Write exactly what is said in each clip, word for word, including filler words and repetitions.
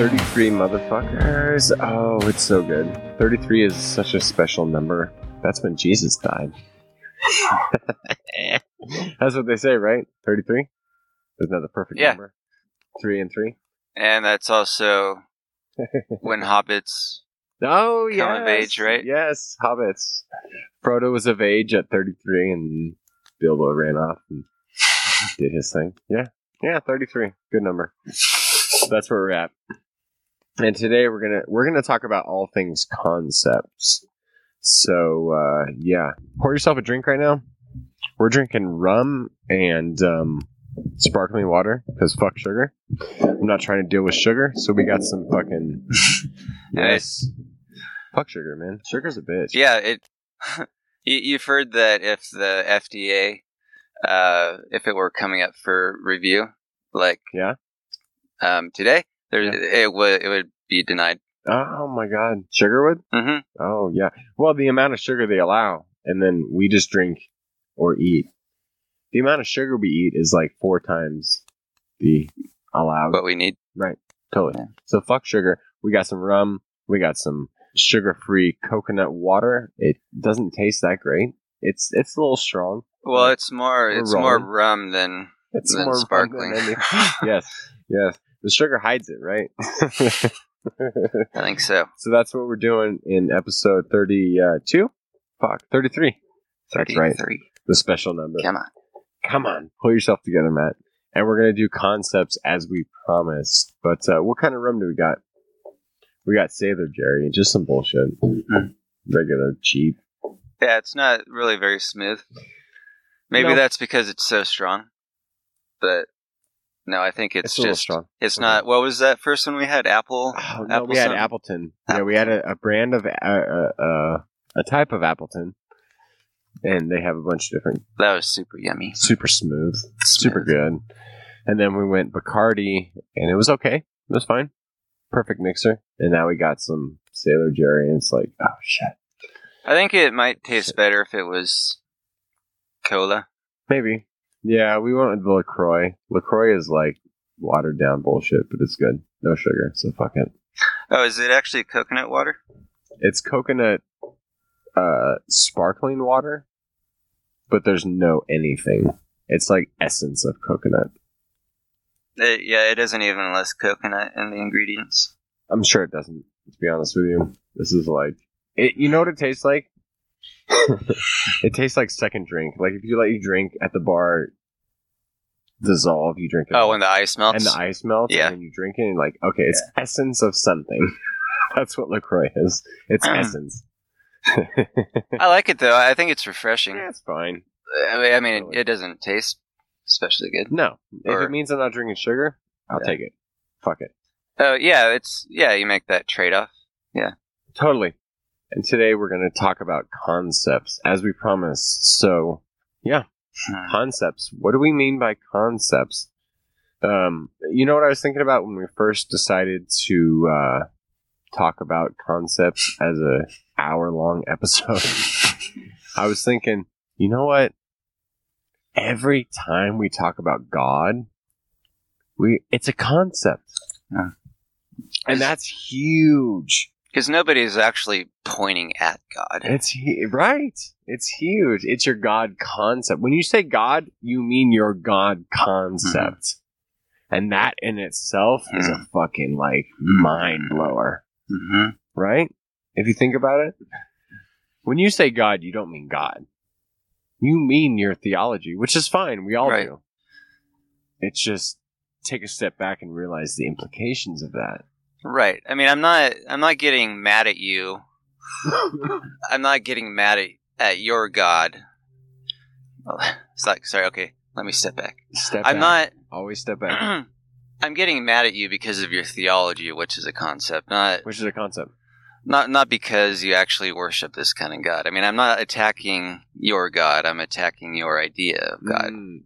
thirty-three motherfuckers. Oh, it's so good. thirty-three is such a special number. That's when Jesus died. That's what they say, right? thirty-three? Isn't that the perfect yeah. number? Three and three? And that's also when hobbits oh, come yes. of age, right? Yes, hobbits. Frodo was of age at thirty-three, and Bilbo ran off and did his thing. Yeah, yeah, thirty-three. Good number. That's where we're at. And today we're gonna we're gonna talk about all things concepts. So uh, yeah, pour yourself a drink right now. We're drinking rum and um, sparkling water because fuck sugar. I'm not trying to deal with sugar, so we got some fucking nice. Fuck sugar, man. Sugar's a bitch. Yeah, it. you, you've heard that if the F D A, uh, if it were coming up for review, like yeah. Um, today, there yeah. it would it would be denied. Oh my God, sugar would? Mm-hmm. Oh yeah. Well, the amount of sugar they allow, and then we just drink or eat. The amount of sugar we eat is like four times the allowed. What we need, right? Totally. Yeah. So fuck sugar. We got some rum. We got some sugar-free coconut water. It doesn't taste that great. It's it's a little strong. Well, it's more We're it's rolling. more rum than it's than more sparkling. Than yes, yes. The sugar hides it, right? I think so. So that's what we're doing in episode thirty-two. Fuck, thirty-three. That's right. The special number. Come on. Come on. Pull yourself together, Matt. And we're going to do concepts as we promised. But uh, what kind of rum do we got? We got Sailor Jerry. Just some bullshit. Regular, cheap. Yeah, it's not really very smooth. Maybe no. That's because it's so strong. But... No, I think it's, it's just, strong. It's okay. Not, what was that first one we had? Apple? Oh, no, we had Appleton. Appleton. Yeah, we had a, a brand of, uh, uh, uh, a type of Appleton, and they have a bunch of different. That was super yummy. Super smooth, smooth. Super good. And then we went Bacardi, and it was okay. It was fine. Perfect mixer. And now we got some Sailor Jerry, and it's like, oh, shit. I think it might taste shit. better if it was cola. Maybe. Yeah, we went with the LaCroix. LaCroix is like watered down bullshit, but it's good. No sugar, so fuck it. Oh, is it actually coconut water? It's coconut uh, sparkling water, but there's no anything. It's like essence of coconut. It, yeah, it doesn't even list coconut in the ingredients. I'm sure it doesn't, to be honest with you. This is like... It, you know what it tastes like? It tastes like second drink. Like if you let you drink at the bar dissolve, you drink it. Oh, when the ice melts? And the ice melts, yeah. And then you drink it, and like, okay, it's yeah. essence of something. That's what LaCroix is. It's essence. I like it, though. I think it's refreshing. Yeah, it's fine. I mean, I mean it, it doesn't taste especially good. No. Or, if it means I'm not drinking sugar, I'll yeah. take it. Fuck it. Oh, yeah, it's yeah, you make that trade-off. Yeah. Totally. And today we're going to talk about concepts, as we promised. So, yeah, hmm. concepts. What do we mean by concepts? Um, you know what I was thinking about when we first decided to uh, talk about concepts as an hour-long episode? I was thinking, you know what? Every time we talk about God, we it's a concept. Yeah. And that's huge. Because nobody's actually pointing at God. It's right. It's huge. It's your God concept. When you say God, you mean your God concept. Mm-hmm. And that in itself mm-hmm. is a fucking, like, mind blower. Mm-hmm. Right? If you think about it. When you say God, you don't mean God. You mean your theology, which is fine. We all right. do. It's just take a step back and realize the implications of that. Right. I mean, I'm not I'm not getting mad at you. I'm not getting mad at, at your God. It's like, sorry, okay, let me step back. Step I'm back. Not, Always step back. I'm getting mad at you because of your theology, which is a concept. Not Which is a concept. Not not because you actually worship this kind of God. I mean, I'm not attacking your God. I'm attacking your idea of God. Mm.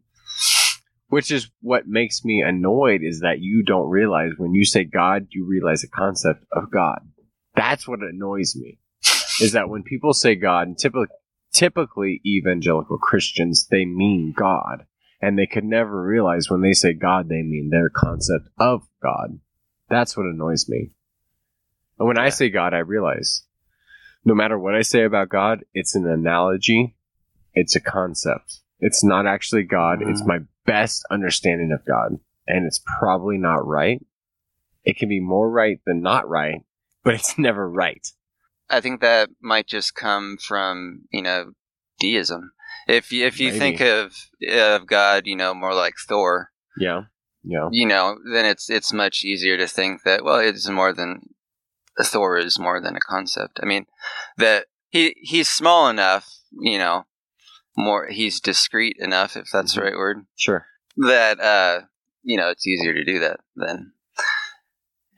Which is what makes me annoyed is that you don't realize when you say God, you realize a concept of God. That's what annoys me, is that when people say God, and typically, typically evangelical Christians, they mean God. And they could never realize when they say God, they mean their concept of God. That's what annoys me. And when yeah. I say God, I realize no matter what I say about God, it's an analogy. It's a concept. It's not actually God. Mm. It's my best understanding of God. And it's probably not right. It can be more right than not right, but it's never right. I think that might just come from, you know, deism. If you, if you Maybe. think of of God, you know, more like Thor. Yeah. Yeah. You know, then it's it's much easier to think that, well, it's more than Thor is more than a concept. I mean, that he he's small enough, you know, more he's discreet enough, if that's mm-hmm. the right word. Sure. That uh, you know, it's easier to do that than.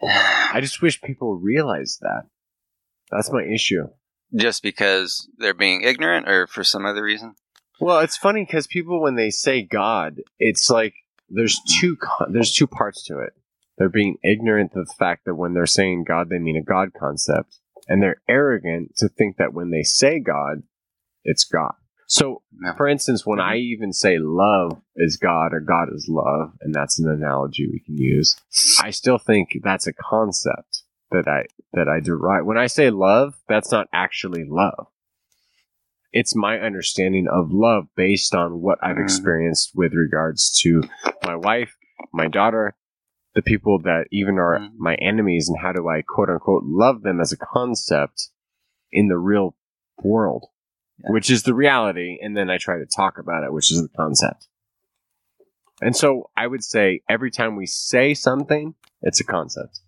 I just wish people realized that. That's my issue. Just because they're being ignorant or for some other reason? Well, it's funny because people, when they say God, it's like there's two there's two parts to it. They're being ignorant of the fact that when they're saying God, they mean a God concept. And they're arrogant to think that when they say God, it's God. So, no. for instance, when I even say love is God or God is love, and that's an analogy we can use, I still think that's a concept. That I that I derive when I say love, that's not actually love. It's my understanding of love based on what I've experienced with regards to my wife, my daughter, the people that even are my enemies, and how do I quote unquote love them as a concept in the real world, yeah. which is the reality, and then I try to talk about it, which is the concept. And so I would say every time we say something, it's a concept.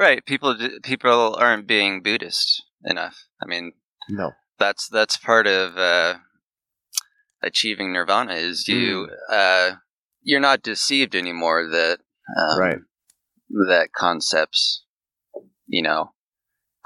Right, people people aren't being Buddhist enough. I mean, no, that's that's part of uh, achieving nirvana is you mm. uh, you're not deceived anymore that um, right that concepts, you know,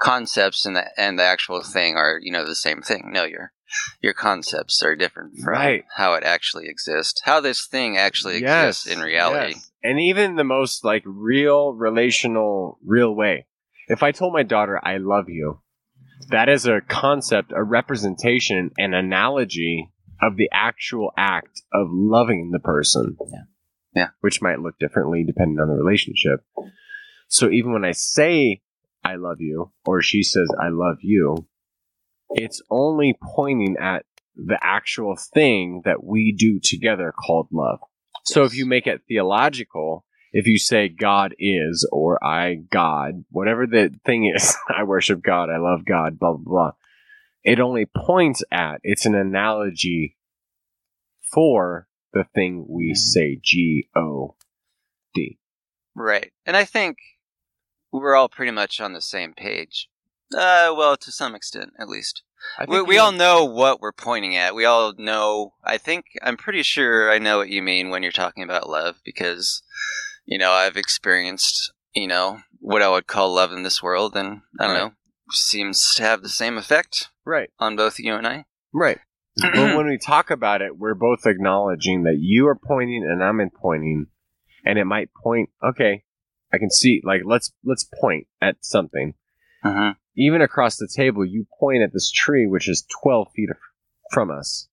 concepts and the and the actual thing are, you know, the same thing. No, your your concepts are different from right. how it actually exists, how this thing actually yes. exists in reality. Yes. And even the most like real, relational, real way. If I told my daughter, I love you, that is a concept, a representation, an analogy of the actual act of loving the person. Yeah. Yeah. Which might look differently depending on the relationship. So even when I say, I love you, or she says, I love you, it's only pointing at the actual thing that we do together called love. So yes. if you make it theological, if you say God is, or I God, whatever the thing is, I worship God, I love God, blah, blah, blah. It only points at, it's an analogy for the thing we say, G O D. Right. And I think we're all pretty much on the same page. Uh, well, to some extent, at least. We, we all know what we're pointing at. We all know, I think, I'm pretty sure I know what you mean when you're talking about love because, you know, I've experienced, you know, what I would call love in this world and, I don't right. know, seems to have the same effect right. on both you and I. Right. But when we talk about it, we're both acknowledging that you are pointing and I'm in pointing and it might point, okay, I can see, like, let's let's point at something. Uh-huh. Even across the table, you point at this tree, which is twelve feet from us.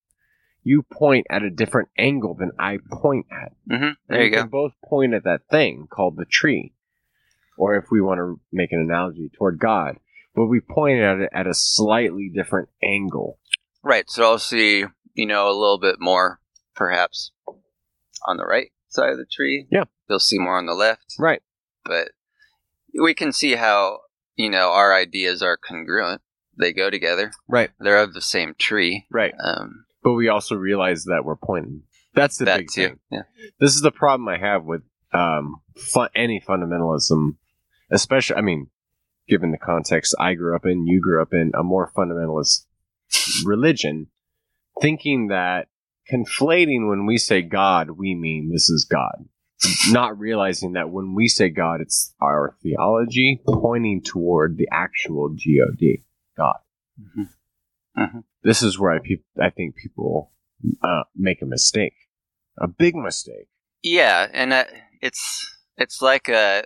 You point at a different angle than I point at. Mm-hmm. There you go. We can both point at that thing called the tree. Or if we want to make an analogy toward God. But we point at it at a slightly different angle. Right. So I'll see, you know, a little bit more, perhaps, on the right side of the tree. Yeah. You'll see more on the left. Right. But we can see how... You know, our ideas are congruent. They go together. Right. They're of the same tree. Right. Um, but we also realize that we're pointing. That's the that big too. thing. Yeah. This is the problem I have with um, fu- any fundamentalism, especially, I mean, given the context I grew up in, you grew up in, a more fundamentalist religion, thinking that conflating when we say God, we mean this is God. Not realizing that when we say God, it's our theology pointing toward the actual G O D, God. Mm-hmm. Mm-hmm. This is where I, pe- I think people uh, make a mistake, a big mistake. Yeah, and uh, it's it's like a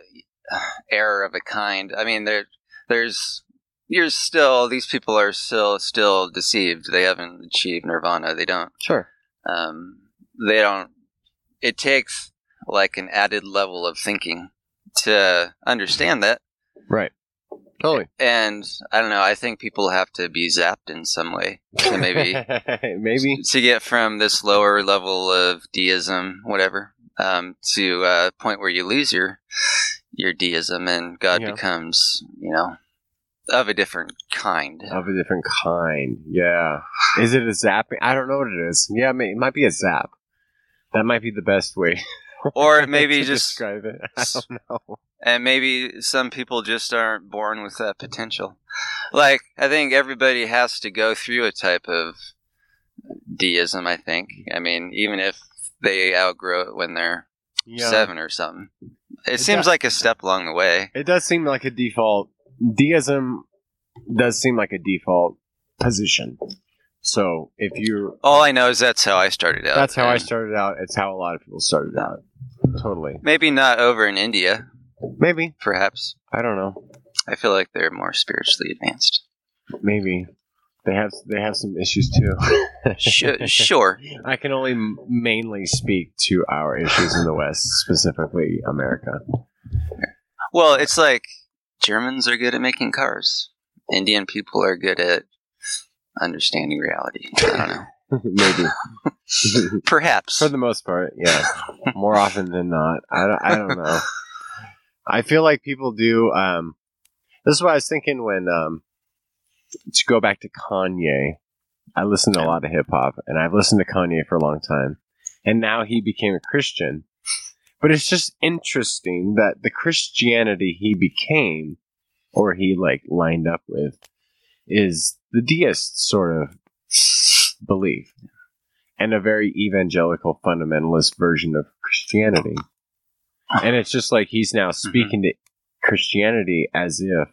error of a kind. I mean, there there's you're still these people are still still deceived. They haven't achieved nirvana. They don't. Sure. Um, they don't. It takes. Like an added level of thinking to understand that. Right. Totally. And I don't know. I think people have to be zapped in some way to maybe, maybe to get from this lower level of deism, whatever, um, to a point where you lose your your deism and God yeah. becomes, you know, of a different kind. Of a different kind. Yeah. Is it a zapping? I don't know what it is. Yeah, it might be a zap. That might be the best way. Or maybe to just describe it. I don't know. And maybe some people just aren't born with that potential. Like, I think everybody has to go through a type of deism, I think. I mean, even if they outgrow it when they're yeah. seven or something. It, it seems does, like a step along the way. It does seem like a default. Deism does seem like a default position. So if you're... All I know is that's how I started out. That's how I started out. It's how a lot of people started out. Totally. Maybe not over in India. Maybe. Perhaps. I don't know. I feel like they're more spiritually advanced. Maybe. They have they have some issues, too. Sure. sure. I can only mainly speak to our issues in the West, specifically America. Well, it's like Germans are good at making cars. Indian people are good at understanding reality. I don't know. Maybe. Perhaps. For the most part, yeah. More often than not. I don't, I don't know. I feel like people do... Um, this is what I was thinking when... Um, to go back to Kanye, I listened to a lot of hip-hop, and I've listened to Kanye for a long time. And now he became a Christian. But it's just interesting that the Christianity he became, or he like lined up with, is the deist sort of belief. And a very evangelical fundamentalist version of Christianity. And it's just like he's now speaking mm-hmm. to Christianity as if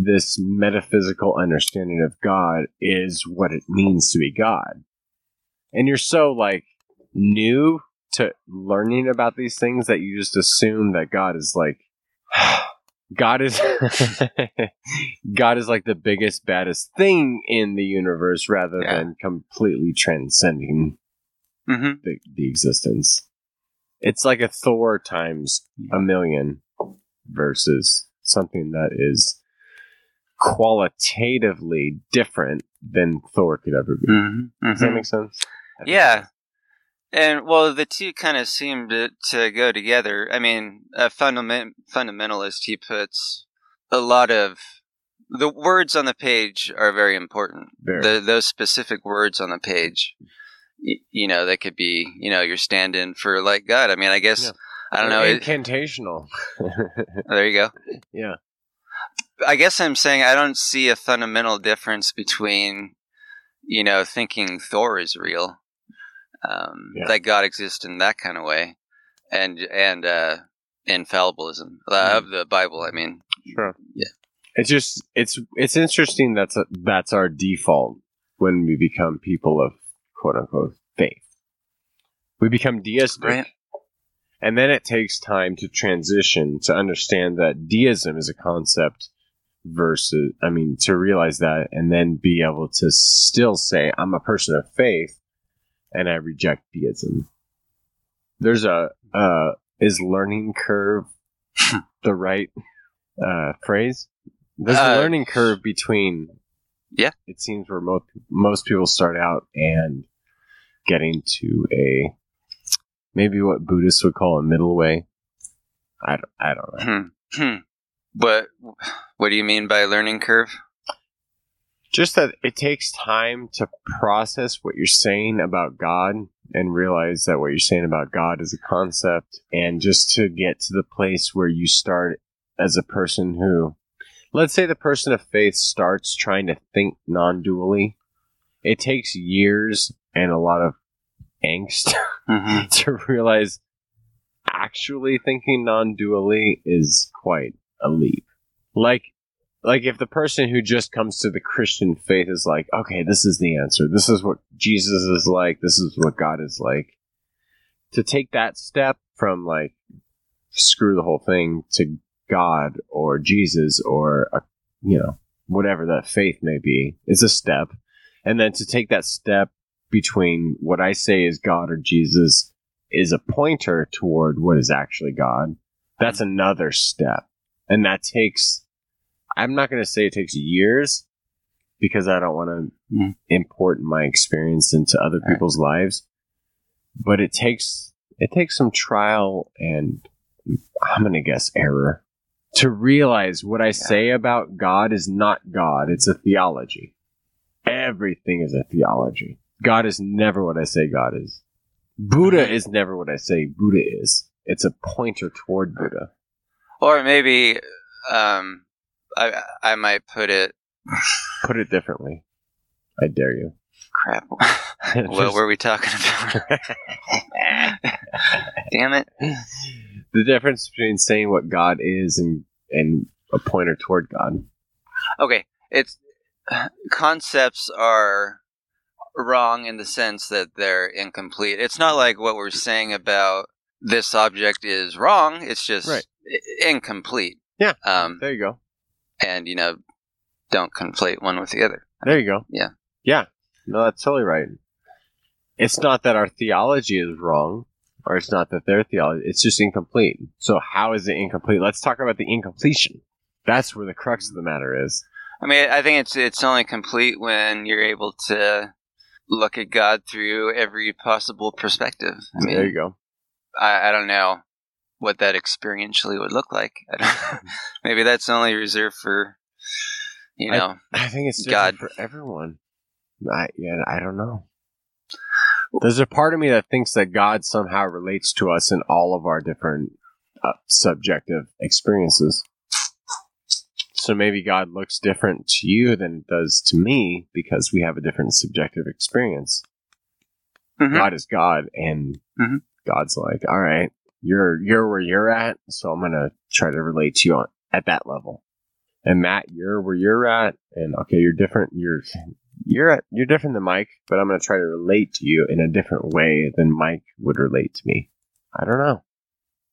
this metaphysical understanding of God is what it means to be God. And you're so like new to learning about these things that you just assume that God is like, God is, God is like the biggest, baddest thing in the universe rather yeah. than completely transcending mm-hmm. the, the existence. It's like a Thor times a million versus something that is qualitatively different than Thor could ever be. Mm-hmm. Does that make sense? Yeah. And, well, the two kind of seem to, to go together. I mean, a fundament, fundamentalist, he puts a lot of... The words on the page are very important. Very. The, those specific words on the page... You know, that could be, you know, your stand-in for, like, God. I mean, I guess, yeah. I don't know. Incantational. It, there you go. Yeah. I guess I'm saying I don't see a fundamental difference between, you know, thinking Thor is real, um, yeah. that God exists in that kind of way, and and uh, infallibilism mm. of the Bible, I mean. Sure. Yeah. It's just, it's it's interesting that's, a, that's our default when we become people of quote-unquote faith. We become deistic. Right. And then it takes time to transition to understand that deism is a concept versus, I mean, to realize that and then be able to still say, I'm a person of faith and I reject deism. There's a, uh, is learning curve the right uh, phrase? There's uh, a learning curve between... Yeah, it seems where most most people start out and getting to a maybe what Buddhists would call a middle way. I don't, I don't know. But what do you mean by learning curve? Just that it takes time to process what you're saying about God and realize that what you're saying about God is a concept, and just to get to the place where you start as a person who. Let's say the person of faith starts trying to think non-dually. It takes years and a lot of angst mm-hmm. to realize actually thinking non-dually is quite a leap. Like, like if the person who just comes to the Christian faith is like, okay, this is the answer. This is what Jesus is like. This is what God is like. To take that step from like, screw the whole thing to God or Jesus or a, you know, whatever that faith may be is a step, and then to take that step between what I say is God or Jesus is a pointer toward what is actually God That's another step. And that takes, I'm not going to say it takes years, because I don't want to mm. import my experience into other people's right. lives. But it takes it takes some trial and, I'm going to guess, error to realize what I yeah. say about God is not God. It's a theology. Everything is a theology. God is never what I say God is. Buddha is never what I say Buddha is. It's a pointer toward Buddha. Or maybe um, I, I might put it... Put it differently. I dare you. Crap. What were we talking about? Damn it. The difference between saying what God is and, and a pointer toward God. Okay. It's concepts are wrong in the sense that they're incomplete. It's not like what we're saying about this object is wrong. It's just right. incomplete. Yeah. Um, there you go. And, you know, don't conflate one with the other. There you go. Yeah. Yeah. No, that's totally right. It's not that our theology is wrong, or it's not that their theology, it's just incomplete. So how is it incomplete? Let's talk about the incompletion. That's where the crux of the matter is. I mean, I think it's it's only complete when you're able to look at God through every possible perspective. I mean, there you go. I, I don't know what that experientially would look like. I don't, maybe that's only reserved for, you know, I, I think it's God for everyone. I, yeah, I don't know. There's a part of me that thinks that God somehow relates to us in all of our different uh, subjective experiences. So maybe God looks different to you than it does to me because we have a different subjective experience. Mm-hmm. God is God, and mm-hmm. God's like, all right, you're you're where you're at, so I'm going to try to relate to you on, at that level. And Matt, you're where you're at, and okay, you're different, you're... You're at, you're different than Mike, but I'm going to try to relate to you in a different way than Mike would relate to me. I don't know.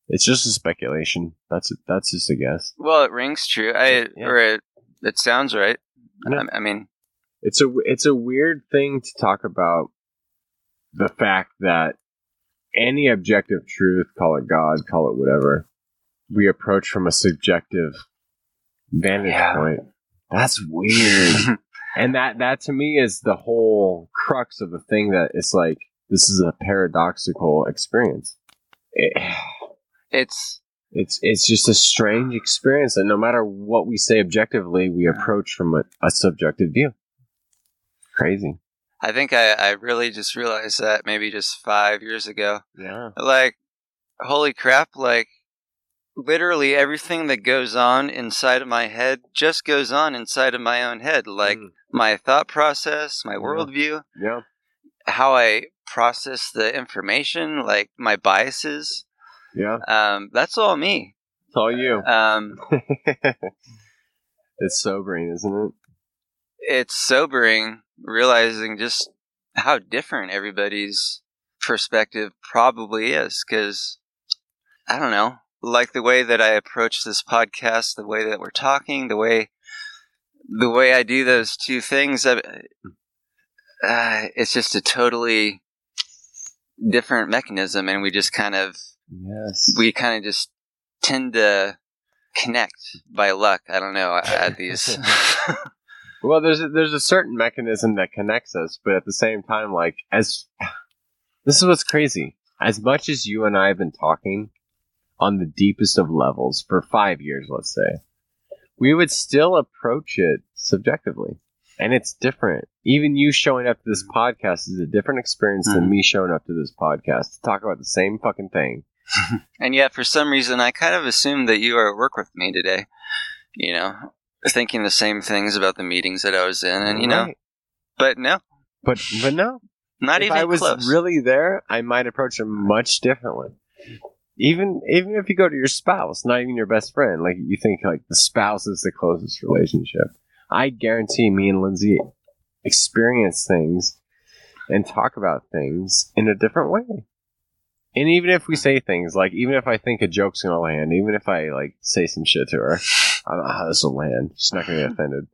It's just a speculation. That's a, that's just a guess. Well, it rings true. I yeah. or it, it sounds right. I, I mean, it's a it's a weird thing to talk about the fact that any objective truth, call it God, call it whatever, we approach from a subjective vantage yeah. point. That's weird. And that, that to me is the whole crux of the thing, that it's like, this is a paradoxical experience. It, it's it's it's just a strange experience. And no matter what we say objectively, we approach from a, a subjective view. Crazy. I think I, I really just realized that maybe just five years ago. Yeah. Like, holy crap, like, literally everything that goes on inside of my head just goes on inside of my own head. Like mm. my thought process, my yeah. worldview, yeah. how I process the information, like my biases. Yeah. Um, that's all me. It's all you. Um, it's sobering, isn't it? It's sobering realizing just how different everybody's perspective probably is. 'Cause I don't know. Like the way that I approach this podcast, the way that we're talking, the way the way I do those two things, I, uh, it's just a totally different mechanism, and we just kind of yes. we kind of just tend to connect by luck. I don't know at these. Well, there's a, there's a certain mechanism that connects us, but at the same time, like as this is what's crazy. As much as you and I have been talking on the deepest of levels for five years, let's say, we would still approach it subjectively. And it's different. Even you showing up to this podcast is a different experience mm-hmm. than me showing up to this podcast to talk about the same fucking thing. And yet, for some reason, I kind of assumed that you were at work with me today, you know, thinking the same things about the meetings that I was in. And, you right. know, but no. But, but no. Not if even close. If I was close. really there, I might approach it much differently. Even even if you go to your spouse, not even your best friend, like you think like the spouse is the closest relationship. I guarantee me and Lindsay experience things and talk about things in a different way. And even if we say things, like even if I think a joke's going to land, even if I like say some shit to her, I don't know how this will land. She's not going to get offended.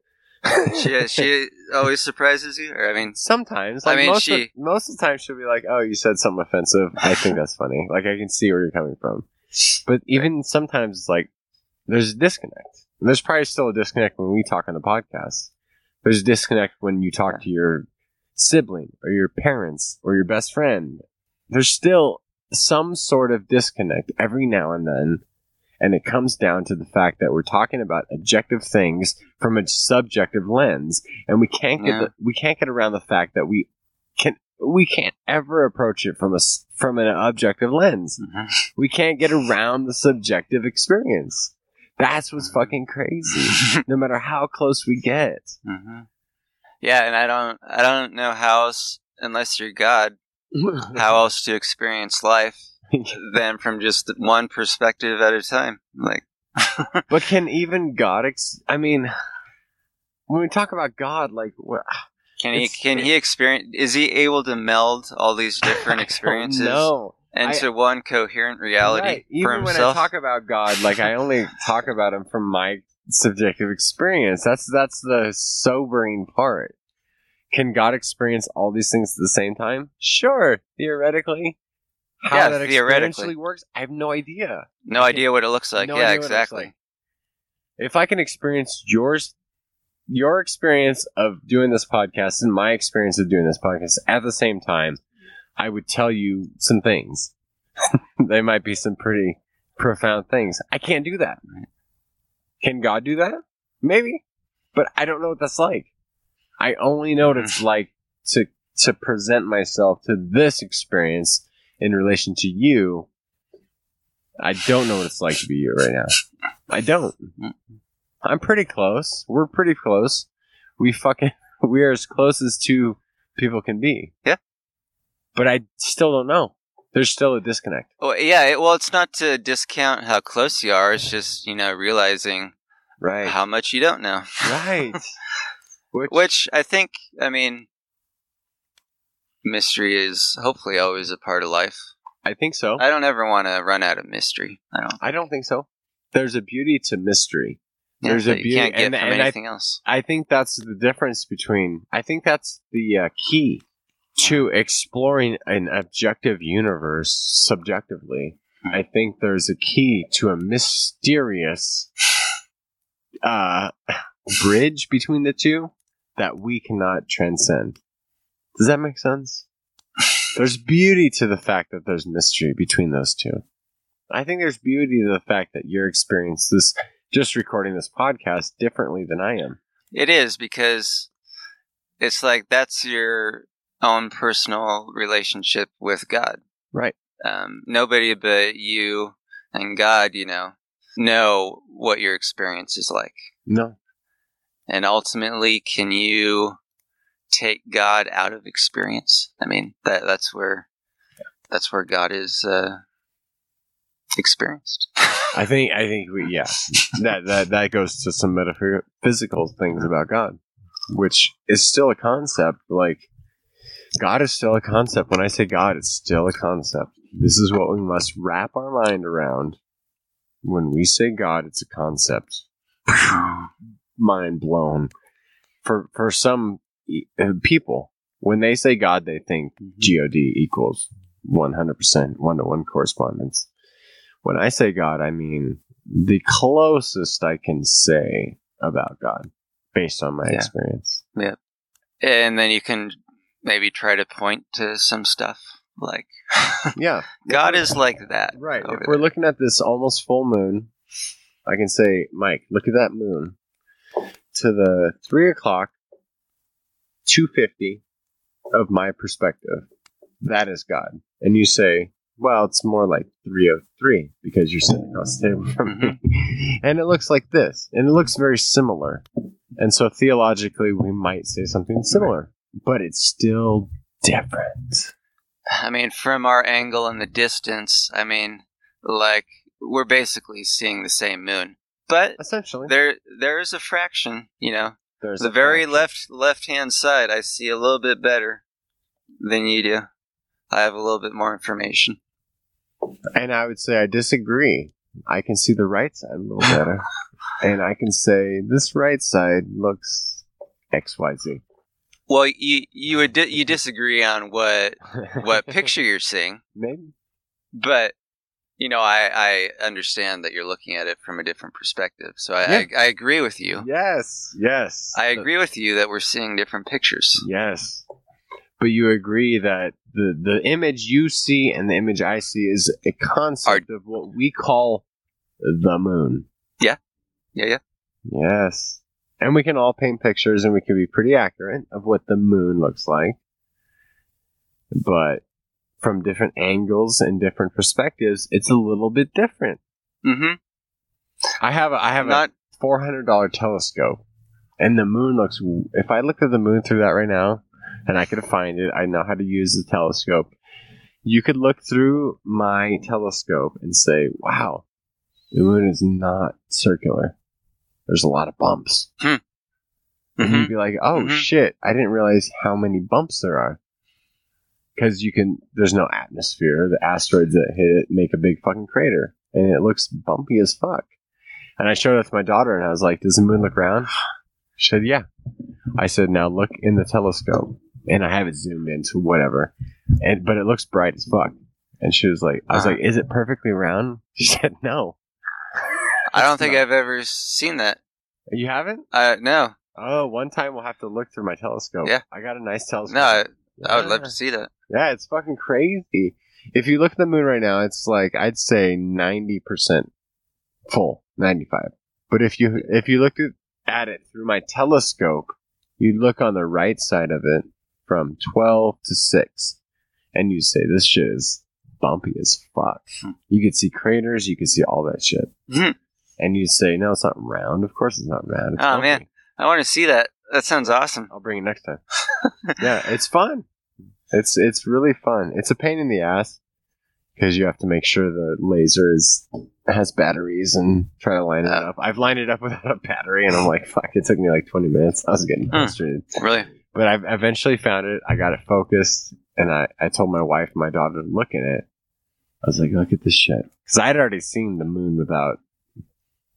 she she always surprises you, or I mean, sometimes. Like I mean, most she of, most of the time she'll be like, "Oh, you said something offensive. I think that's funny. Like I can see where you're coming from." But even sometimes, like, there's a disconnect. And there's probably still a disconnect when we talk on the podcast. There's a disconnect when you talk yeah. to your sibling or your parents or your best friend. There's still some sort of disconnect every now and then. And it comes down to the fact that we're talking about objective things from a subjective lens. And we can't get yeah. the, we can't get around the fact that we can we can't ever approach it from a from an objective lens. Mm-hmm. We can't get around the subjective experience. That's what's fucking crazy. No matter how close we get. Mm-hmm. Yeah, and I don't I don't know how else, unless you're God, how else to experience life. Than from just one perspective at a time. Like, but can even God? Ex- I mean, when we talk about God, like, well, can he? Can it, he experience? Is he able to meld all these different experiences no. into I, one coherent reality? Right. Even for himself? When I talk about God, like, I only talk about him from my subjective experience. That's that's the sobering part. Can God experience all these things at the same time? Sure, theoretically. How yeah, that theoretically works, I have no idea. No idea what it looks like. No yeah, exactly. Like. If I can experience yours, your experience of doing this podcast and my experience of doing this podcast at the same time, I would tell you some things. They might be some pretty profound things. I can't do that. Can God do that? Maybe. But I don't know what that's like. I only know what it's like to to present myself to this experience in relation to you. I don't know what it's like to be you right now. I don't. I'm pretty close. We're pretty close. We fucking, we are as close as two people can be. Yeah. But I still don't know. There's still a disconnect. Well, yeah. It, well, it's not to discount how close you are. It's just, you know, realizing right. how much you don't know. Right. Which, Which I think, I mean, mystery is hopefully always a part of life. I think so. I don't ever want to run out of mystery. I don't. I don't think so. There's a beauty to mystery. Yeah, There's a beauty you can't get and, from and anything I, else. I think that's the difference between. I think that's the uh, key to exploring an objective universe subjectively. I think there's a key to a mysterious uh, bridge between the two that we cannot transcend. Does that make sense? There's beauty to the fact that there's mystery between those two. I think there's beauty to the fact that your experience this, just recording this podcast differently than I am. It is, because it's like that's your own personal relationship with God. Right. Um, nobody but you and God, you know, know what your experience is like. No. And ultimately, can you take God out of experience? I mean, that that's where that's where God is uh, experienced. I think I think we yeah that that that goes to some metaphysical things about God, which is still a concept. Like, God is still a concept. When I say God, it's still a concept. This is what we must wrap our mind around. When we say God, it's a concept. Mind blown. For for some people, when they say God, they think God equals one hundred percent one-to-one correspondence. When I say God, I mean the closest I can say about God based on my yeah. experience. Yeah. And then you can maybe try to point to some stuff like yeah, God is like that. Right. If we're there. Looking at this almost full moon, I can say, Mike, look at that moon. To the three o'clock two fifty of my perspective, that is God. And you say, well, it's more like three oh three because you're sitting across the table from me. And it looks like this. And it looks very similar. And so theologically, we might say something similar. But it's still different. I mean, from our angle and the distance, I mean, like, we're basically seeing the same moon. But essentially, there there is a fraction, you know. There's the very left left-hand side, I see a little bit better than you do. I have a little bit more information. And I would say I disagree. I can see the right side a little better. And I can say this right side looks X Y Z. Well, you you would di- you disagree on what what picture you're seeing. Maybe. But You know, I, I understand that you're looking at it from a different perspective. So I, yeah. I, I agree with you. Yes. Yes. I agree with you that we're seeing different pictures. Yes. But you agree that the, the image you see and the image I see is a concept Our, of what we call the moon. Yeah. Yeah, yeah. Yes. And we can all paint pictures and we can be pretty accurate of what the moon looks like. But from different angles and different perspectives, it's a little bit different. Mm-hmm. I have a, I have Not- a four hundred dollars telescope, and the moon looks... If I looked at the moon through that right now, and I could find it, I know how to use the telescope. You could look through my telescope and say, wow, the moon is not circular. There's a lot of bumps. Hmm. And mm-hmm. you'd be like, oh, mm-hmm. shit, I didn't realize how many bumps there are. Because you can, there's no atmosphere. The asteroids that hit it make a big fucking crater, and it looks bumpy as fuck. And I showed it to my daughter, and I was like, "Does the moon look round?" She said, "Yeah." I said, "Now look in the telescope," and I have it zoomed into whatever, and but it looks bright as fuck. And she was like, "I was uh, like, is it perfectly round?" She said, "No." I don't think not. I've ever seen that. You haven't? Uh, no. Oh, one time we'll have to look through my telescope. Yeah, I got a nice telescope. No. I- Yeah. I would love to see that. Yeah, it's fucking crazy. If you look at the moon right now, it's like, I'd say ninety percent full, ninety-five. But if you if you looked at it through my telescope, you'd look on the right side of it from twelve to six, and you'd say, this shit is bumpy as fuck. You could see craters, you could see all that shit. Mm-hmm. And you'd say, no, it's not round. Of course it's not round. It's oh, bumpy. Man. I want to see that. That sounds awesome. I'll bring it next time. Yeah, it's fun. It's it's really fun. It's a pain in the ass because you have to make sure the laser is has batteries and try to line it up. I've lined it up without a battery, and I'm like, fuck, it took me like twenty minutes. I was getting frustrated. Hmm, really? But I eventually found it. I got it focused, and I, I told my wife and my daughter to look at it. I was like, look at this shit. Because I had already seen the moon without...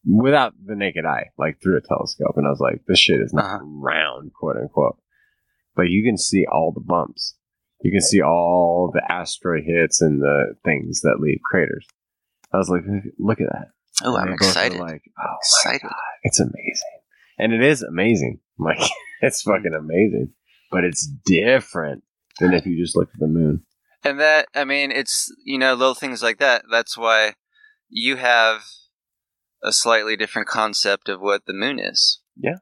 Without the naked eye, like through a telescope. And I was like, this shit is not uh-huh. round, quote unquote. But you can see all the bumps. You can see all the asteroid hits and the things that leave craters. I was like, look at that. Oh, and I'm excited. Like, oh, excited. My God, it's amazing. And it is amazing. Like, it's fucking amazing. But it's different than if you just look at the moon. And that, I mean, it's, you know, little things like that. That's why you have a slightly different concept of what the moon is. Yeah.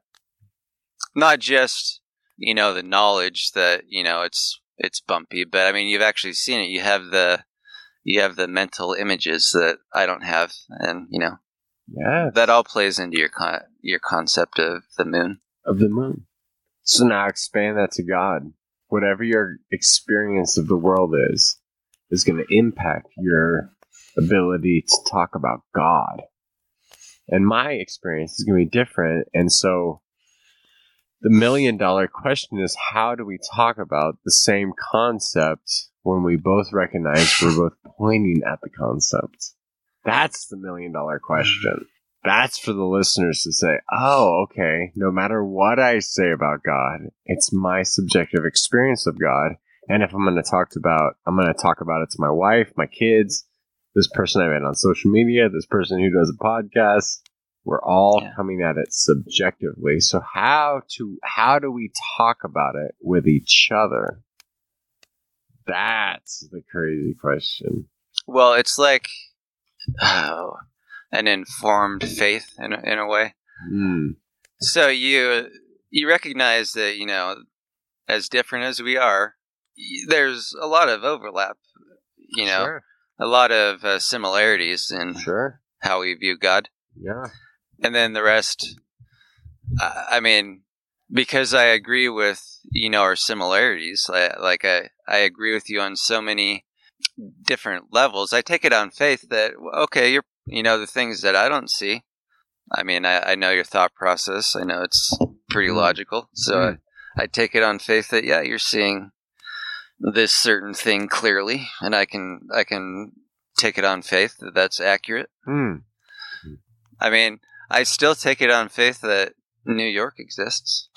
Not just, you know, the knowledge that, you know, it's it's bumpy, but I mean, you've actually seen it. You have the you have the mental images that I don't have, and, you know. Yeah. That all plays into your con- your concept of the moon. Of the moon. So now expand that to God. Whatever your experience of the world is is going to impact your ability to talk about God. And my experience is going to be different. And so the million dollar question is, how do we talk about the same concept when we both recognize we're both pointing at the concept? That's the million dollar question. That's for the listeners to say, oh, okay, no matter what I say about God, it's my subjective experience of God. And if I'm going to talk about, I'm going to talk about it to my wife, my kids, this person I met on social media, this person who does a podcast, we're all yeah. coming at it subjectively. So how to how do we talk about it with each other? That's the crazy question. Well, it's like oh, an informed faith in a, in a way. Mm. So you you recognize that, you know, as different as we are, there's a lot of overlap, you know. Sure. A lot of uh, similarities in sure. how we view God. Yeah. And then the rest, uh, I mean, because I agree with, you know, our similarities, I, like I, I agree with you on so many different levels. I take it on faith that, okay, you're, you know, the things that I don't see. I mean, I, I know your thought process. I know it's pretty logical. So mm-hmm. I, I take it on faith that, yeah, you're seeing this certain thing clearly, and I can I can take it on faith that that's accurate. Mm. I mean, I still take it on faith that New York exists.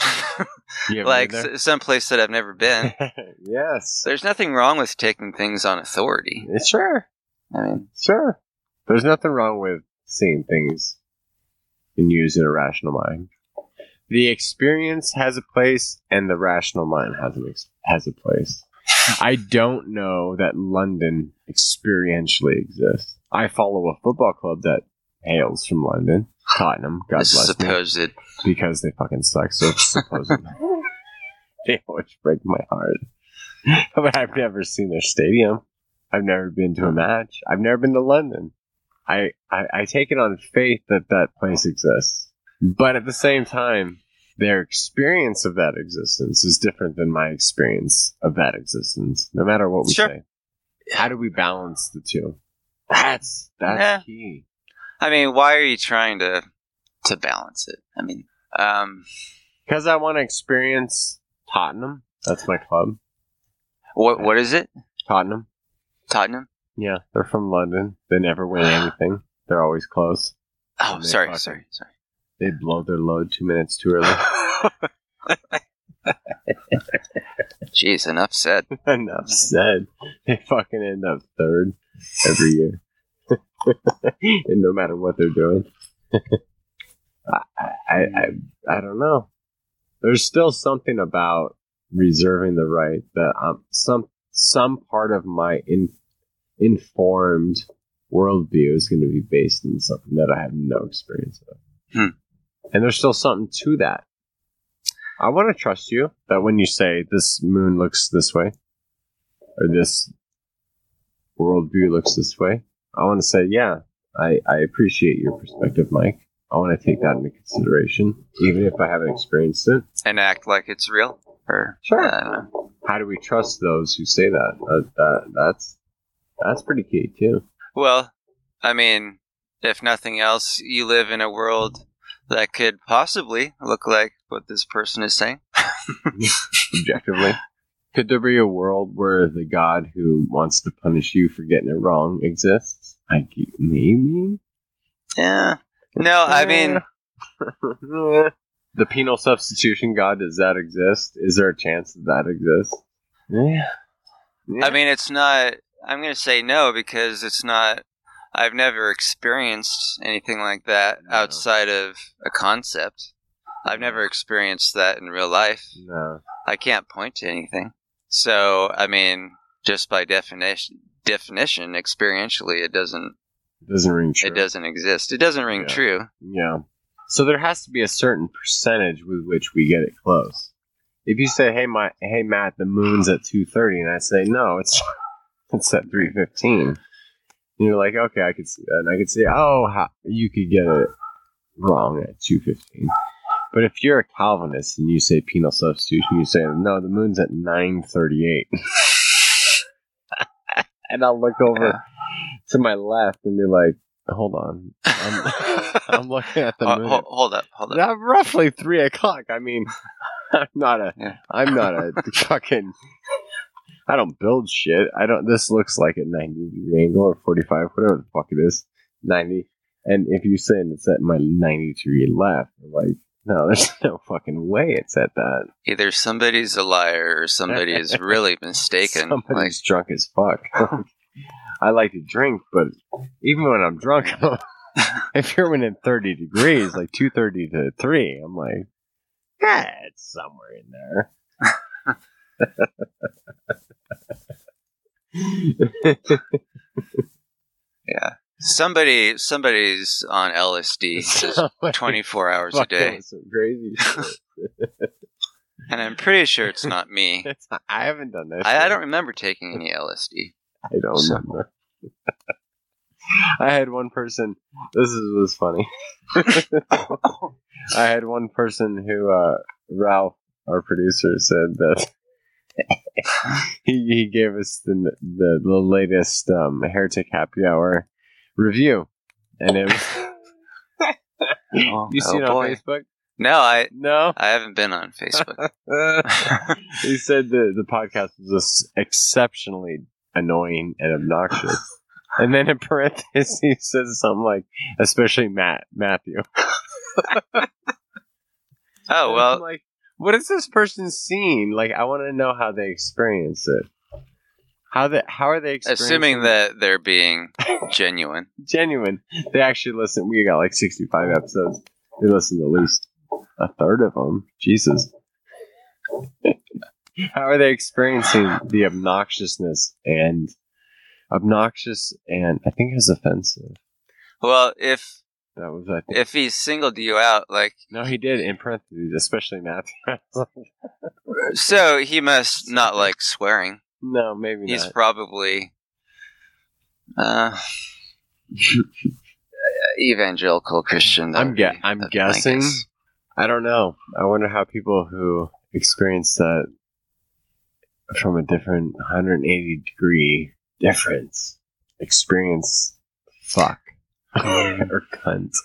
Like s- some place that I've never been. Yes. There's nothing wrong with taking things on authority. Sure. I mean, sure. There's nothing wrong with seeing things and using a rational mind. The experience has a place, and the rational mind has an ex- has a place. I don't know that London experientially exists. I follow a football club that hails from London, Tottenham. God it's bless supposed them, it. Because they fucking suck. So it's supposed they always break my heart. But I've never seen their stadium. I've never been to a match. I've never been to London. I, I, I take it on faith that that place exists. But at the same time, their experience of that existence is different than my experience of that existence, no matter what we sure. say. How do we balance the two? That's that's yeah. key. I mean, why are you trying to to balance it? I mean, um, because I want to experience Tottenham. That's my club. What What is it? Tottenham. Tottenham? Yeah, they're from London. They never win anything. They're always close. Oh, sorry, fucking, sorry, sorry. They blow their load two minutes too early. Jeez, enough said. Enough said. They fucking end up third every year. And no matter what they're doing. I, I, I, I don't know. There's still something about reserving the right that um, some some part of my in, informed worldview is going to be based on something that I have no experience of. Hmm. And there's still something to that. I want to trust you that when you say this moon looks this way, or this worldview looks this way, I want to say, yeah, I, I appreciate your perspective, Mike. I want to take that into consideration, even if I haven't experienced it. And act like it's real. Or, sure. Uh, How do we trust those who say that? Uh, that that's, that's pretty key, too. Well, I mean, if nothing else, you live in a world that could possibly look like what this person is saying. Objectively. Could there be a world where the God who wants to punish you for getting it wrong exists? I maybe? Yeah. No, I mean... The penal substitution God, does that exist? Is there a chance that that exists? Yeah. yeah. I mean, it's not... I'm going to say no, because it's not... I've never experienced anything like that no. outside of a concept. I've never experienced that in real life. No. I can't point to anything. So, I mean, just by definition, definition, experientially, it doesn't... It doesn't ring true. It doesn't exist. It doesn't ring yeah. true. Yeah. So there has to be a certain percentage with which we get it close. If you say, hey, my, hey Matt, the moon's at two thirty, and I say, no, it's it's at three fifteen. And you're like, okay, I could see that. And I could say, oh, how, you could get it wrong at two fifteen. But if you're a Calvinist and you say penal substitution, you say, no, the moon's at nine thirty-eight. And I'll look over to my left and be like, hold on. I'm, I'm looking at the moon. Uh, hold, hold up, hold up. Now, roughly three o'clock. I mean, I'm not a, yeah. I'm not a fucking, I don't build shit. I don't, this looks like a ninety degree angle or forty-five, whatever the fuck it is, ninety. And if you say it's at my ninety-three left, I'm like, no, there's no fucking way it's at that. Either somebody's a liar or somebody is really mistaken. Somebody's like, drunk as fuck. I like to drink, but even when I'm drunk, if you're within thirty degrees, like two thirty to three, I'm like, yeah, it's somewhere in there. Yeah. Somebody, somebody's on L S D just twenty-four hours a day. Some crazy shit. And I'm pretty sure it's not me. It's not, I haven't done that. I, I don't remember taking any L S D. I don't so. remember. I had one person. This is, was funny. I had one person who uh, Ralph, our producer, said that he, he gave us the the, the latest um, Heretic Happy Hour review, and it was. oh, you seen oh, it on boy. Facebook? No, I no, I haven't been on Facebook. He said the the podcast was exceptionally annoying and obnoxious. And then in parentheses, he says something like, especially Matt, Matthew. Oh, well. I'm like, what is this person seeing? Like, I want to know how they experience it. How they, How are they experiencing Assuming that it? They're being genuine. Genuine. They actually listen. We got like sixty-five episodes. They listen to at least a third of them. Jesus. How are they experiencing the obnoxiousness and obnoxious and I think it's offensive? Well, if that was I think. If he singled you out, like no, he did in parentheses, especially Matthew. So he must not like swearing. No, maybe he's not. He's probably uh, evangelical Christian. I'm ge- be, I'm guessing. Guess. I don't know. I wonder how people who experience that from a different one hundred eighty degree difference experience fuck or cunt.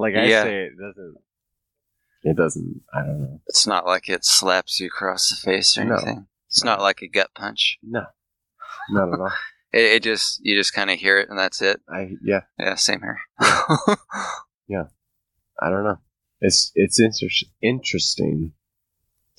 Like I yeah. say, it doesn't. It doesn't, I don't know. It's not like it slaps you across the face or anything. No. It's not like a gut punch. No, not at all. it, it just, you just kind of hear it and that's it. I Yeah. Yeah, same here. Yeah. yeah. I don't know. It's it's inter- interesting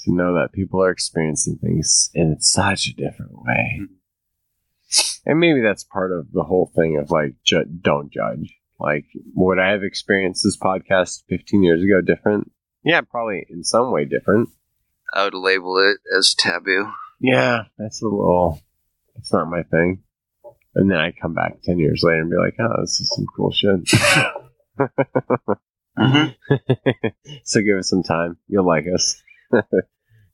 to know that people are experiencing things in such a different way. Mm-hmm. And maybe that's part of the whole thing of like, ju- don't judge. Like, would I have experienced this podcast fifteen years ago different? Yeah, probably in some way different. I would label it as taboo. Yeah, that's a little, it's not my thing. And then I come back ten years later and be like, oh, this is some cool shit. mm-hmm. So give us some time. You'll like us.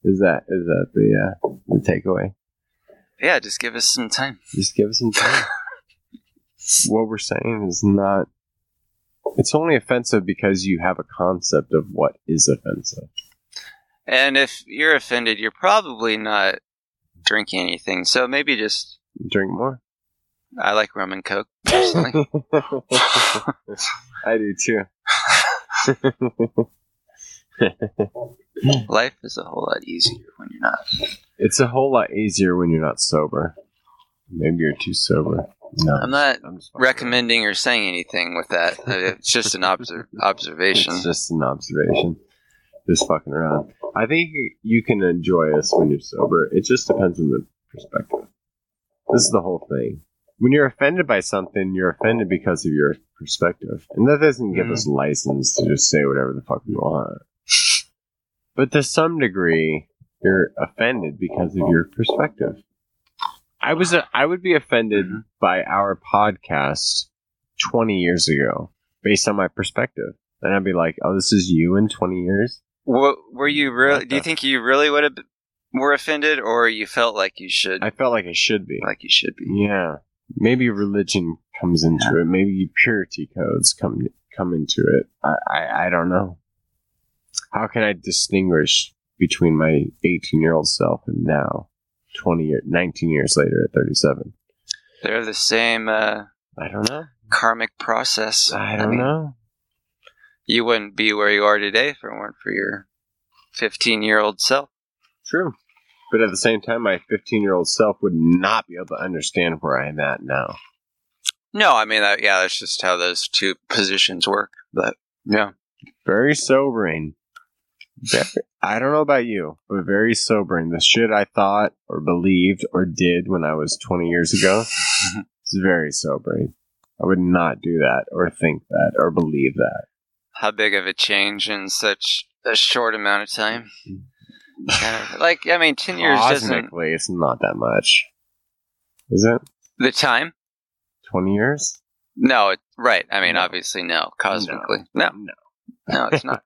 Is that is that the, uh, the takeaway? Yeah, just give us some time. Just give us some time. What we're saying is not... It's only offensive because you have a concept of what is offensive. And if you're offended, you're probably not drinking anything. So maybe just... Drink more. I like rum and Coke, personally. I do, too. Life is a whole lot easier when you're not. It's a whole lot easier when you're not sober. Maybe you're too sober. No, I'm not I'm recommending or saying anything with that. It's just an obser- observation. It's just an observation. Just fucking around. I think you can enjoy us when you're sober. It just depends on the perspective. This is the whole thing. When you're offended by something, you're offended because of your perspective. And that doesn't give mm-hmm. us license to just say whatever the fuck we want. But to some degree, you're offended because of your perspective. I was a, I would be offended mm-hmm. by our podcast twenty years ago based on my perspective. And I'd be like, oh, this is you in twenty years? What, were you really? What do the, you think you really would have were offended or you felt like you should? I felt like I should be. Like you should be. Yeah. Maybe religion comes into yeah. it. Maybe purity codes come come into it. I, I, I don't know. How can I distinguish between my eighteen-year-old self and now? twenty years, nineteen years later at thirty-seven. They're the same, uh, I don't know. Karmic process. I don't I mean, know. You wouldn't be where you are today if it weren't for your fifteen-year-old self. True. But at the same time, my fifteen-year-old self would not be able to understand where I am at now. No, I mean, that, yeah, that's just how those two positions work. But, yeah. Very sobering. I don't know about you, but very sobering. The shit I thought or believed or did when I was twenty years ago, it's very sobering. I would not do that or think that or believe that. How big of a change in such a short amount of time? uh, like, I mean, ten years doesn't... Cosmically, it's not that much. Is it? The time? twenty years? No, it, right. I mean, no. Obviously, no. Cosmically. No. No, no, no it's not.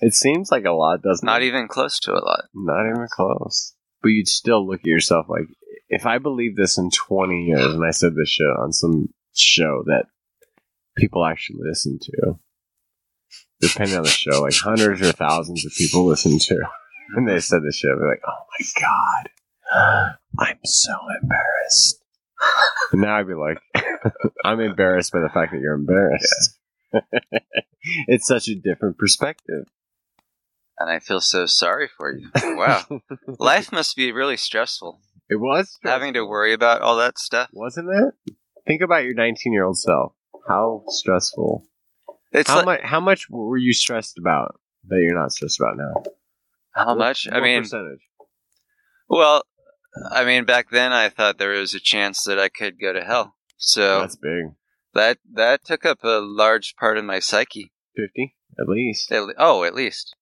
It seems like a lot, doesn't not it? Not even close to a lot. Not even close. But you'd still look at yourself like, if I believe this in twenty years, and I said this shit on some show that people actually listen to, depending on the show, like hundreds or thousands of people listen to, and they said this shit, I'd be like, oh my god, I'm so embarrassed. And now I'd be like, I'm embarrassed by the fact that you're embarrassed. Yeah. It's such a different perspective. And I feel so sorry for you. Wow. Life must be really stressful. It was stressful. Having to worry about all that stuff. Wasn't it? Think about your nineteen-year-old self. How stressful. It's how, like, much, how much were you stressed about that you're not stressed about now? How what, much? What I mean, percentage? Well, I mean, back then I thought there was a chance that I could go to hell. So that's big. That that took up a large part of my psyche. Fifty, at least. At le- oh, at least.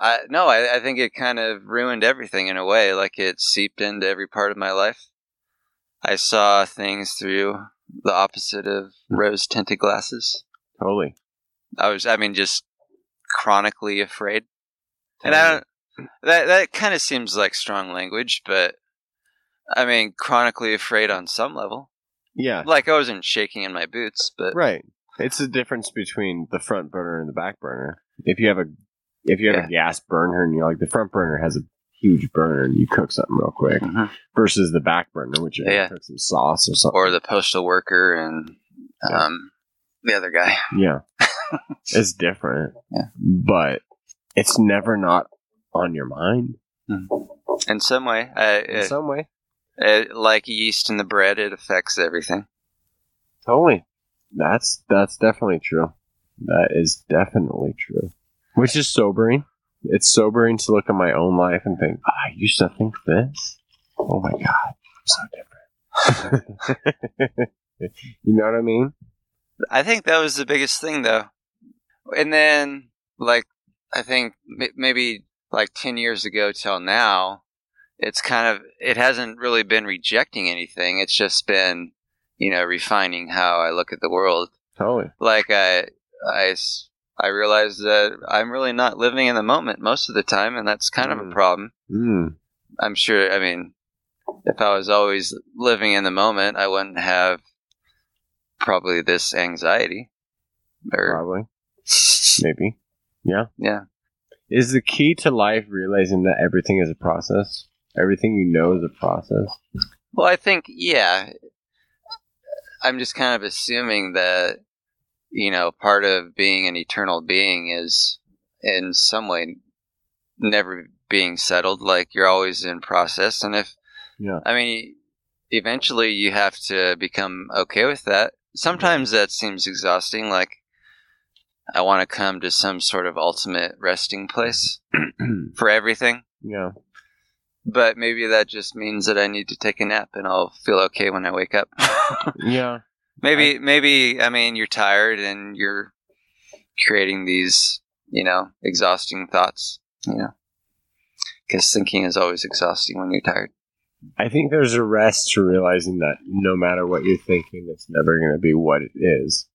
I no, I, I think it kind of ruined everything in a way. Like it seeped into every part of my life. I saw things through the opposite of rose-tinted glasses. Totally. I was, I mean, just chronically afraid. Totally. And I don't. That that kind of seems like strong language, but I mean, chronically afraid on some level. Yeah. Like I wasn't shaking in my boots, but right. It's the difference between the front burner and the back burner. If you have a if you have yeah. a gas burner and you're like the front burner has a huge burner and you cook something real quick mm-hmm. versus the back burner, which you yeah. cook some sauce or something. Or the postal worker and yeah. um the other guy. Yeah. It's different. Yeah. But it's never not on your mind. Mm-hmm. In some way. I, in it, some way. It, like yeast in the bread, it affects everything. Totally. That's that's definitely true. That is definitely true. Which is sobering. It's sobering to look at my own life and think, oh, I used to think this. Oh my God. I'm so different. You know what I mean? I think that was the biggest thing, though. And then, like, I think maybe like ten years ago till now, it's kind of, it hasn't really been rejecting anything. It's just been, you know, refining how I look at the world. Totally. Like I, I, I realized that I'm really not living in the moment most of the time. And that's kind mm. of a problem. Mm. I'm sure. I mean, if I was always living in the moment, I wouldn't have probably this anxiety. Or, probably. Maybe. Yeah. Yeah. Is the key to life realizing that everything is a process? Everything you know is a process? Well, I think, yeah. I'm just kind of assuming that, you know, part of being an eternal being is in some way never being settled. Like, you're always in process. And if, yeah. I mean, eventually you have to become okay with that. Sometimes that seems exhausting. Like, I want to come to some sort of ultimate resting place for everything. Yeah. But maybe that just means that I need to take a nap and I'll feel okay when I wake up. Yeah. Maybe, I, maybe, I mean, you're tired and you're creating these, you know, exhausting thoughts, you know, because thinking is always exhausting when you're tired. I think there's a rest to realizing that no matter what you're thinking, it's never going to be what it is.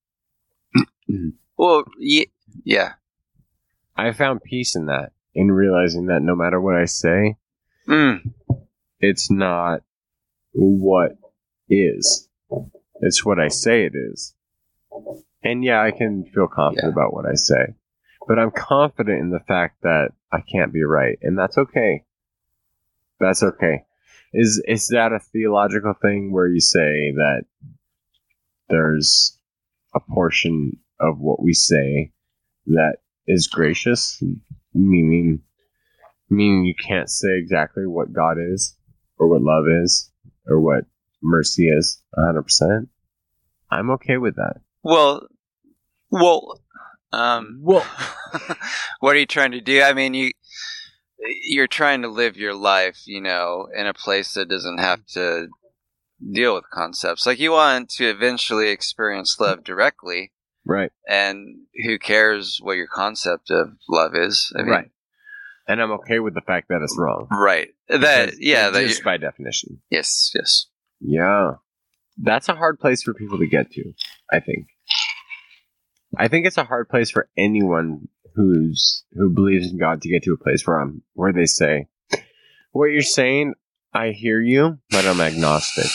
Well, yeah. I found peace in that, in realizing that no matter what I say, mm. it's not what is. It's what I say it is. And yeah, I can feel confident yeah. about what I say. But I'm confident in the fact that I can't be right. And that's okay. That's okay. Is is that a theological thing where you say that there's a portion of what we say that is gracious, meaning meaning you can't say exactly what God is or what love is or what mercy is one hundred percent. I'm okay with that. Well, well, um, well. What are you trying to do? I mean, you, you're trying to live your life, you know, in a place that doesn't have to deal with concepts. Like you want to eventually experience love directly. Right. And who cares what your concept of love is? I mean, right. And I'm okay with the fact that it's wrong. Right. That, yeah. That just by definition. Yes, yes. Yeah. That's a hard place for people to get to, I think. I think it's a hard place for anyone who's who believes in God to get to a place where I'm, where they say, what you're saying, I hear you, but I'm agnostic.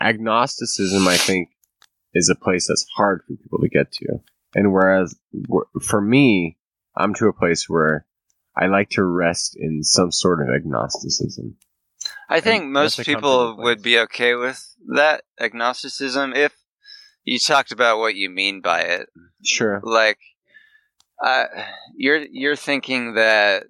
Agnosticism, I think, is a place that's hard for people to get to. And whereas for me, I'm to a place where I like to rest in some sort of agnosticism. I think and most people would be okay with that agnosticism if you talked about what you mean by it. Sure. Like uh, you're you're thinking that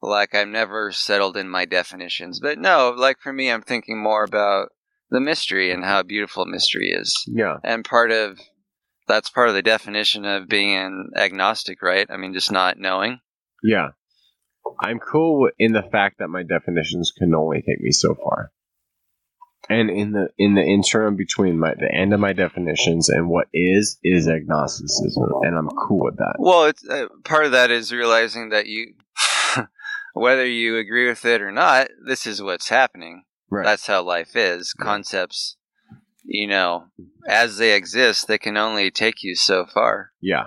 like I'm never settled in my definitions. But no, like for me I'm thinking more about the mystery and how beautiful mystery is. Yeah. And part of, that's part of the definition of being agnostic, right? I mean, just not knowing. Yeah. I'm cool in the fact that my definitions can only take me so far. And in the in the interim between my, the end of my definitions and what is, is agnosticism, and I'm cool with that. Well, it's, uh, part of that is realizing that you, whether you agree with it or not, this is what's happening. Right. That's how life is. Right. Concepts, you know, as they exist, they can only take you so far. Yeah.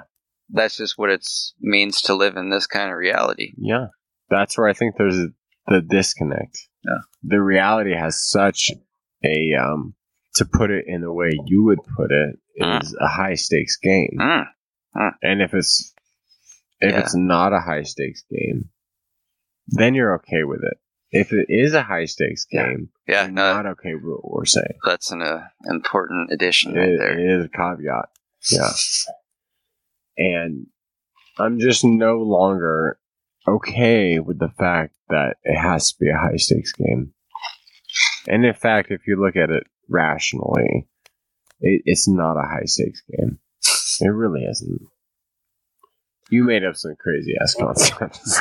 That's just what it means to live in this kind of reality. Yeah. That's where I think there's the disconnect. Yeah. The reality has such... A um, to put it in the way you would put it is uh. a high stakes game, uh. Uh. and if it's if yeah. it's not a high stakes game, then you're okay with it. If it is a high stakes game, yeah, yeah you're no, not okay with what we're saying. That's an uh, important addition. It, right there. It is a caveat. Yeah, and I'm just no longer okay with the fact that it has to be a high stakes game. And in fact, if you look at it rationally, it, it's not a high-stakes game. It really isn't. You made up some crazy-ass concepts.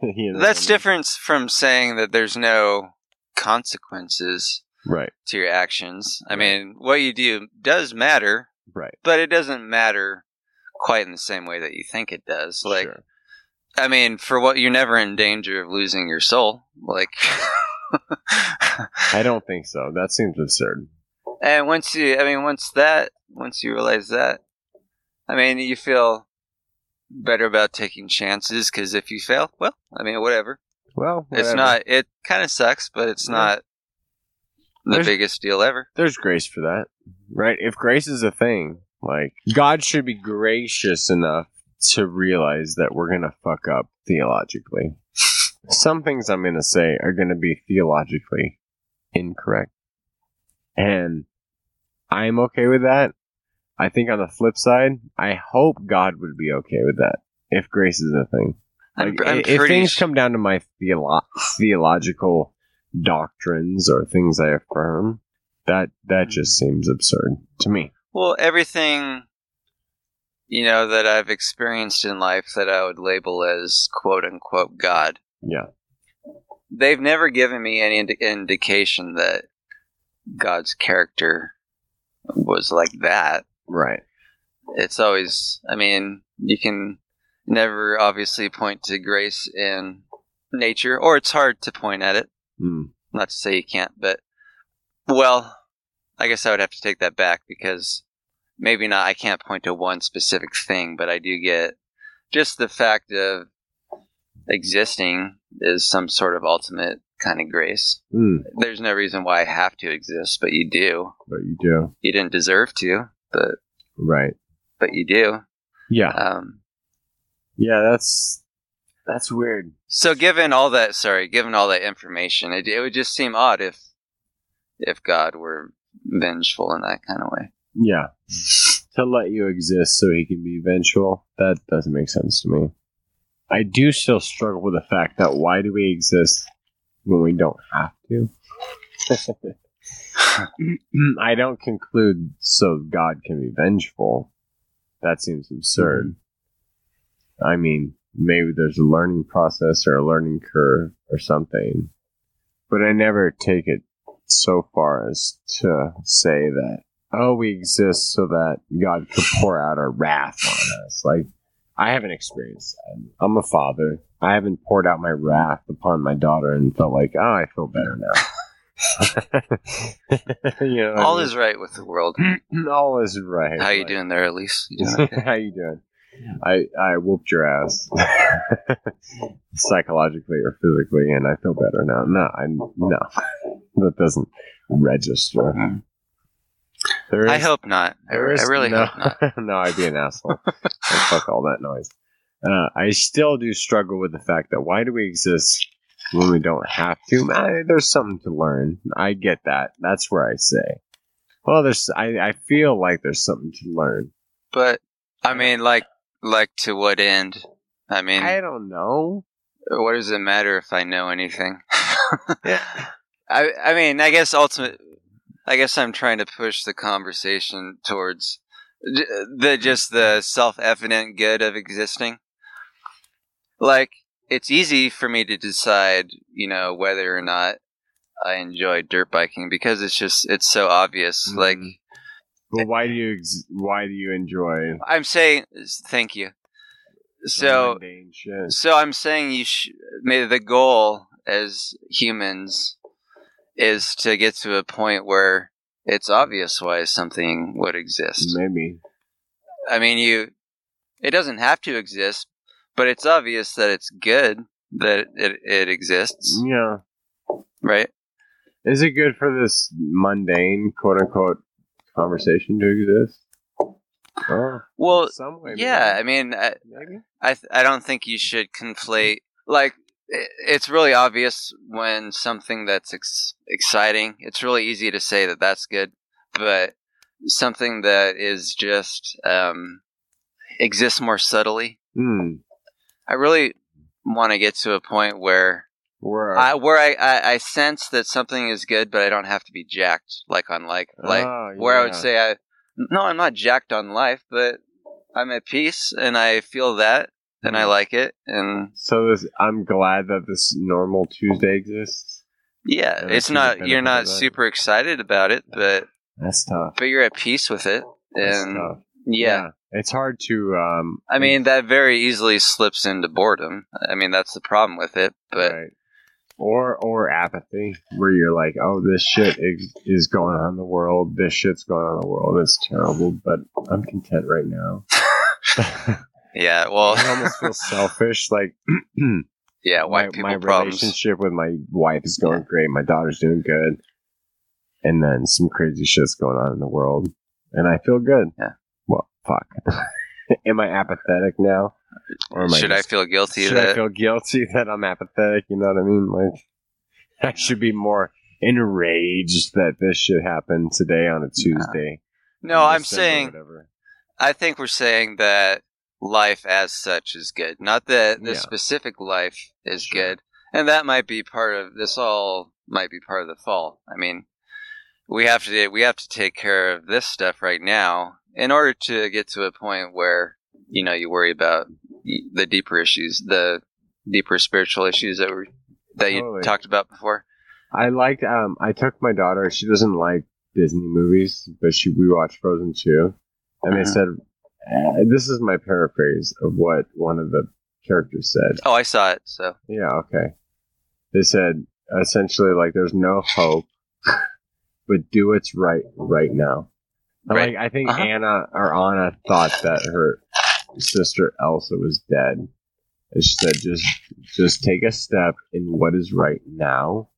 You know, that's I mean? different from saying that there's no consequences right. to your actions. I mean, what you do does matter, right? But it doesn't matter quite in the same way that you think it does. Like, sure. I mean, for what, you're never in danger of losing your soul. Like... I don't think so. That seems absurd. And once you, I mean, once that, once you realize that, I mean, you feel better about taking chances because if you fail, well, I mean, whatever. Well, whatever. It's not, it kind of sucks, but it's yeah. not the there's, biggest deal ever. There's grace for that, right? If grace is a thing, like, God should be gracious enough to realize that we're going to fuck up theologically. Some things I'm going to say are going to be theologically incorrect. And I'm okay with that. I think on the flip side, I hope God would be okay with that if grace is a thing. Like, I'm, I'm if things sh- come down to my theolo- theological doctrines or things I affirm, that, that just seems absurd to me. Well, everything... you know, that I've experienced in life that I would label as quote-unquote God. Yeah. They've never given me any ind- indication that God's character was like that. Right. It's always, I mean, you can never obviously point to grace in nature, or it's hard to point at it. Mm. Not to say you can't, but, well, I guess I would have to take that back because... maybe not, I can't point to one specific thing, but I do get just the fact of existing is some sort of ultimate kind of grace. Mm. There's no reason why I have to exist, but you do. But you do. You didn't deserve to, but... right. But you do. Yeah. Um, yeah, that's... that's weird. So given all that, sorry, given all that information, it, it would just seem odd if if God were vengeful in that kind of way. Yeah, to let you exist so he can be vengeful, that doesn't make sense to me. I do still struggle with the fact that why do we exist when we don't have to? I don't conclude so God can be vengeful. That seems absurd. Mm-hmm. I mean, maybe there's a learning process or a learning curve or something, but I never take it so far as to say that oh, we exist so that God could pour out our wrath on us. Like, I haven't experienced that. I'm a father. I haven't poured out my wrath upon my daughter and felt like, oh, I feel better now. You know, all I mean? Is right with the world. All is right. How you like, doing there, Elise? You doing okay? How you doing? I, I whooped your ass psychologically or physically, and I feel better now. No, I'm, no. That doesn't register. Mm-hmm. Is, I hope not. I, is, I really no, hope not. No, I'd be an asshole. I'd fuck all that noise. Uh, I still do struggle with the fact that why do we exist when we don't have to? I, there's something to learn. I get that. That's where I say, well, there's. I, I feel like there's something to learn. But I mean, like, like to what end? I mean, I don't know. What does it matter if I know anything? Yeah. I. I mean, I guess ultimately. I guess I'm trying to push the conversation towards the just the self-evident good of existing. Like, it's easy for me to decide, you know, whether or not I enjoy dirt biking because it's just it's so obvious. Mm-hmm. Like, well, why do you ex- why do you enjoy? I'm saying thank you. So, so I'm saying you sh- maybe the goal as humans is to get to a point where it's obvious why something would exist. Maybe. I mean, you. It doesn't have to exist, but it's obvious that it's good that it it exists. Yeah. Right? Is it good for this mundane, quote-unquote, conversation to exist? Oh, well, in some way, yeah. Maybe. I mean, I, maybe? I, th- I don't think you should conflate. Like, it's really obvious when something that's ex- exciting. It's really easy to say that that's good, but something that is just um, exists more subtly. Mm. I really want to get to a point where where I, where I, I, I sense that something is good, but I don't have to be jacked like on like like oh, yeah. Where I would say I no, I'm not jacked on life, but I'm at peace and I feel that. And I like it, and so this, I'm glad that this normal Tuesday exists. Yeah, it's not. You're not super excited about it, but that's tough. But you're at peace with it, and yeah. yeah, it's hard to. Um, I mean, that very easily slips into boredom. I mean, that's the problem with it. But right. or or apathy, where you're like, oh, this shit is, is going on in the world. This shit's going on in the world. It's terrible, but I'm content right now. Yeah, well, I almost feel selfish. Like, yeah, white people my, my problems. Relationship with my wife is going yeah. great. My daughter's doing good, and then some crazy shit's going on in the world, and I feel good. Yeah. Well, fuck. Am I apathetic now? Or am should I, just, I feel guilty? Should that? I feel guilty that I'm apathetic? You know what I mean? Like, I should be more enraged that this shit happened today on a Tuesday. No, no I'm saying. I think we're saying that. Life as such is good. Not that the yeah. specific life is sure. good. And that might be part of this all might be part of the fall. I mean, we have to we have to take care of this stuff right now in order to get to a point where, you know, you worry about the deeper issues, the deeper spiritual issues that were that totally. you talked about before. I liked um I took my daughter, she doesn't like Disney movies, but she we watched Frozen two and uh-huh. they said Uh, this is my paraphrase of what one of the characters said. Oh, I saw it, so. Yeah, okay. They said, essentially, like, there's no hope, but do what's right right now. Right. Like, I think uh-huh. Anna or Anna thought that her sister Elsa was dead. And she said, just, just take a step in what is right now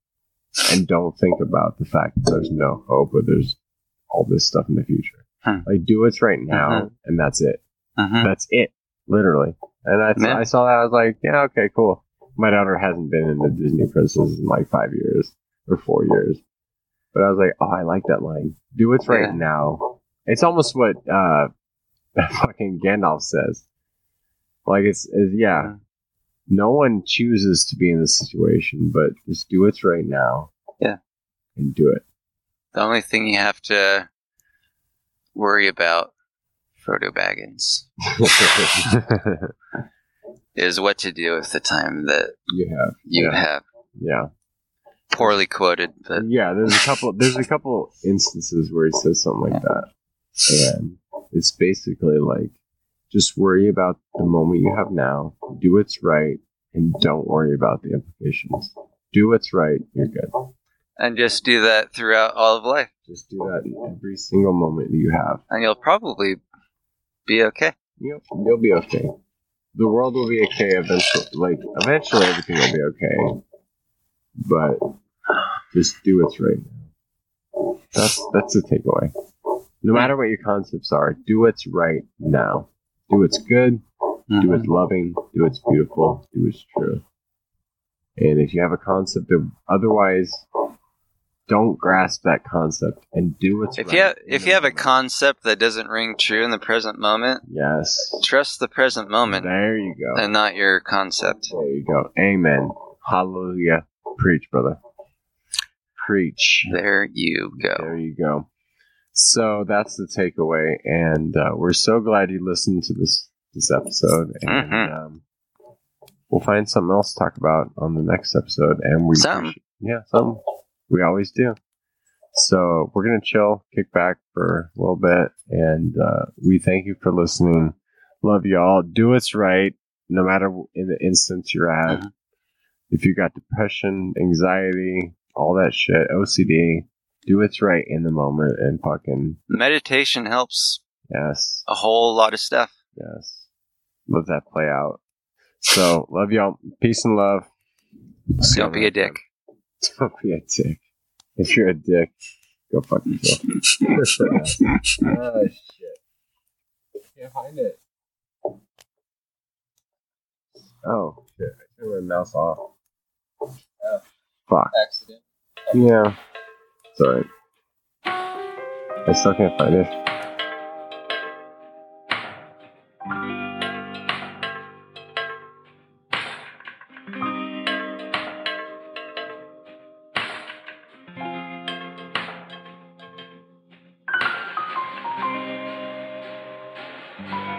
and don't think about the fact that there's no hope or there's all this stuff in the future. Huh. Like, do what's right now, uh-huh. and that's it. Uh-huh. That's it, literally. And I, th- I saw that, I was like, yeah, okay, cool. My daughter hasn't been in the Disney Princess in like five years or four years. But I was like, oh, I like that line. Do what's right yeah. now. It's almost what uh, fucking Gandalf says. Like, it's, it's yeah, yeah, no one chooses to be in this situation, but just do what's right now. Yeah. And do it. The only thing you have to... worry about Frodo Baggins is what to do with the time that you have. You yeah. have, yeah. Poorly quoted, but yeah. There's a couple. There's a couple instances where he says something like yeah. that, and it's basically like just worry about the moment you have now. Do what's right, and don't worry about the implications. Do what's right. You're good. And just do that throughout all of life. Just do that in every single moment that you have. And you'll probably be okay. Yep, you'll be okay. The world will be okay eventually. Like, eventually everything will be okay. But just do what's right now. That's, that's the takeaway. No matter what your concepts are, do what's right now. Do what's good. Mm-hmm. Do what's loving. Do what's beautiful. Do what's true. And if you have a concept of otherwise... don't grasp that concept and do what's if right. You have, if you have a concept that doesn't ring true in the present moment, yes, trust the present moment. There you go. And not your concept. There you go. Amen. Hallelujah. Preach, brother. Preach. There you go. There you go. So that's the takeaway. And uh, we're so glad you listened to this, this episode. And mm-hmm. um, we'll find something else to talk about on the next episode. And we some. Yeah, some. We always do. So we're going to chill, kick back for a little bit. And uh, we thank you for listening. Love y'all. Do what's right, no matter in the instance you're at. If you got depression, anxiety, all that shit, O C D, do what's right in the moment and fucking... Meditation helps. Yes. A whole lot of stuff. Yes. Let that play out. So, love y'all. Peace and love. See Don't be a dick. Time. Don't be a dick. If you're a dick, go fuck yourself. Oh, shit. I can't find it. Oh, shit. I turned my mouse off. Oh. Fuck. Accident. Okay. Yeah. It's alright. I still can't find it. Thank you.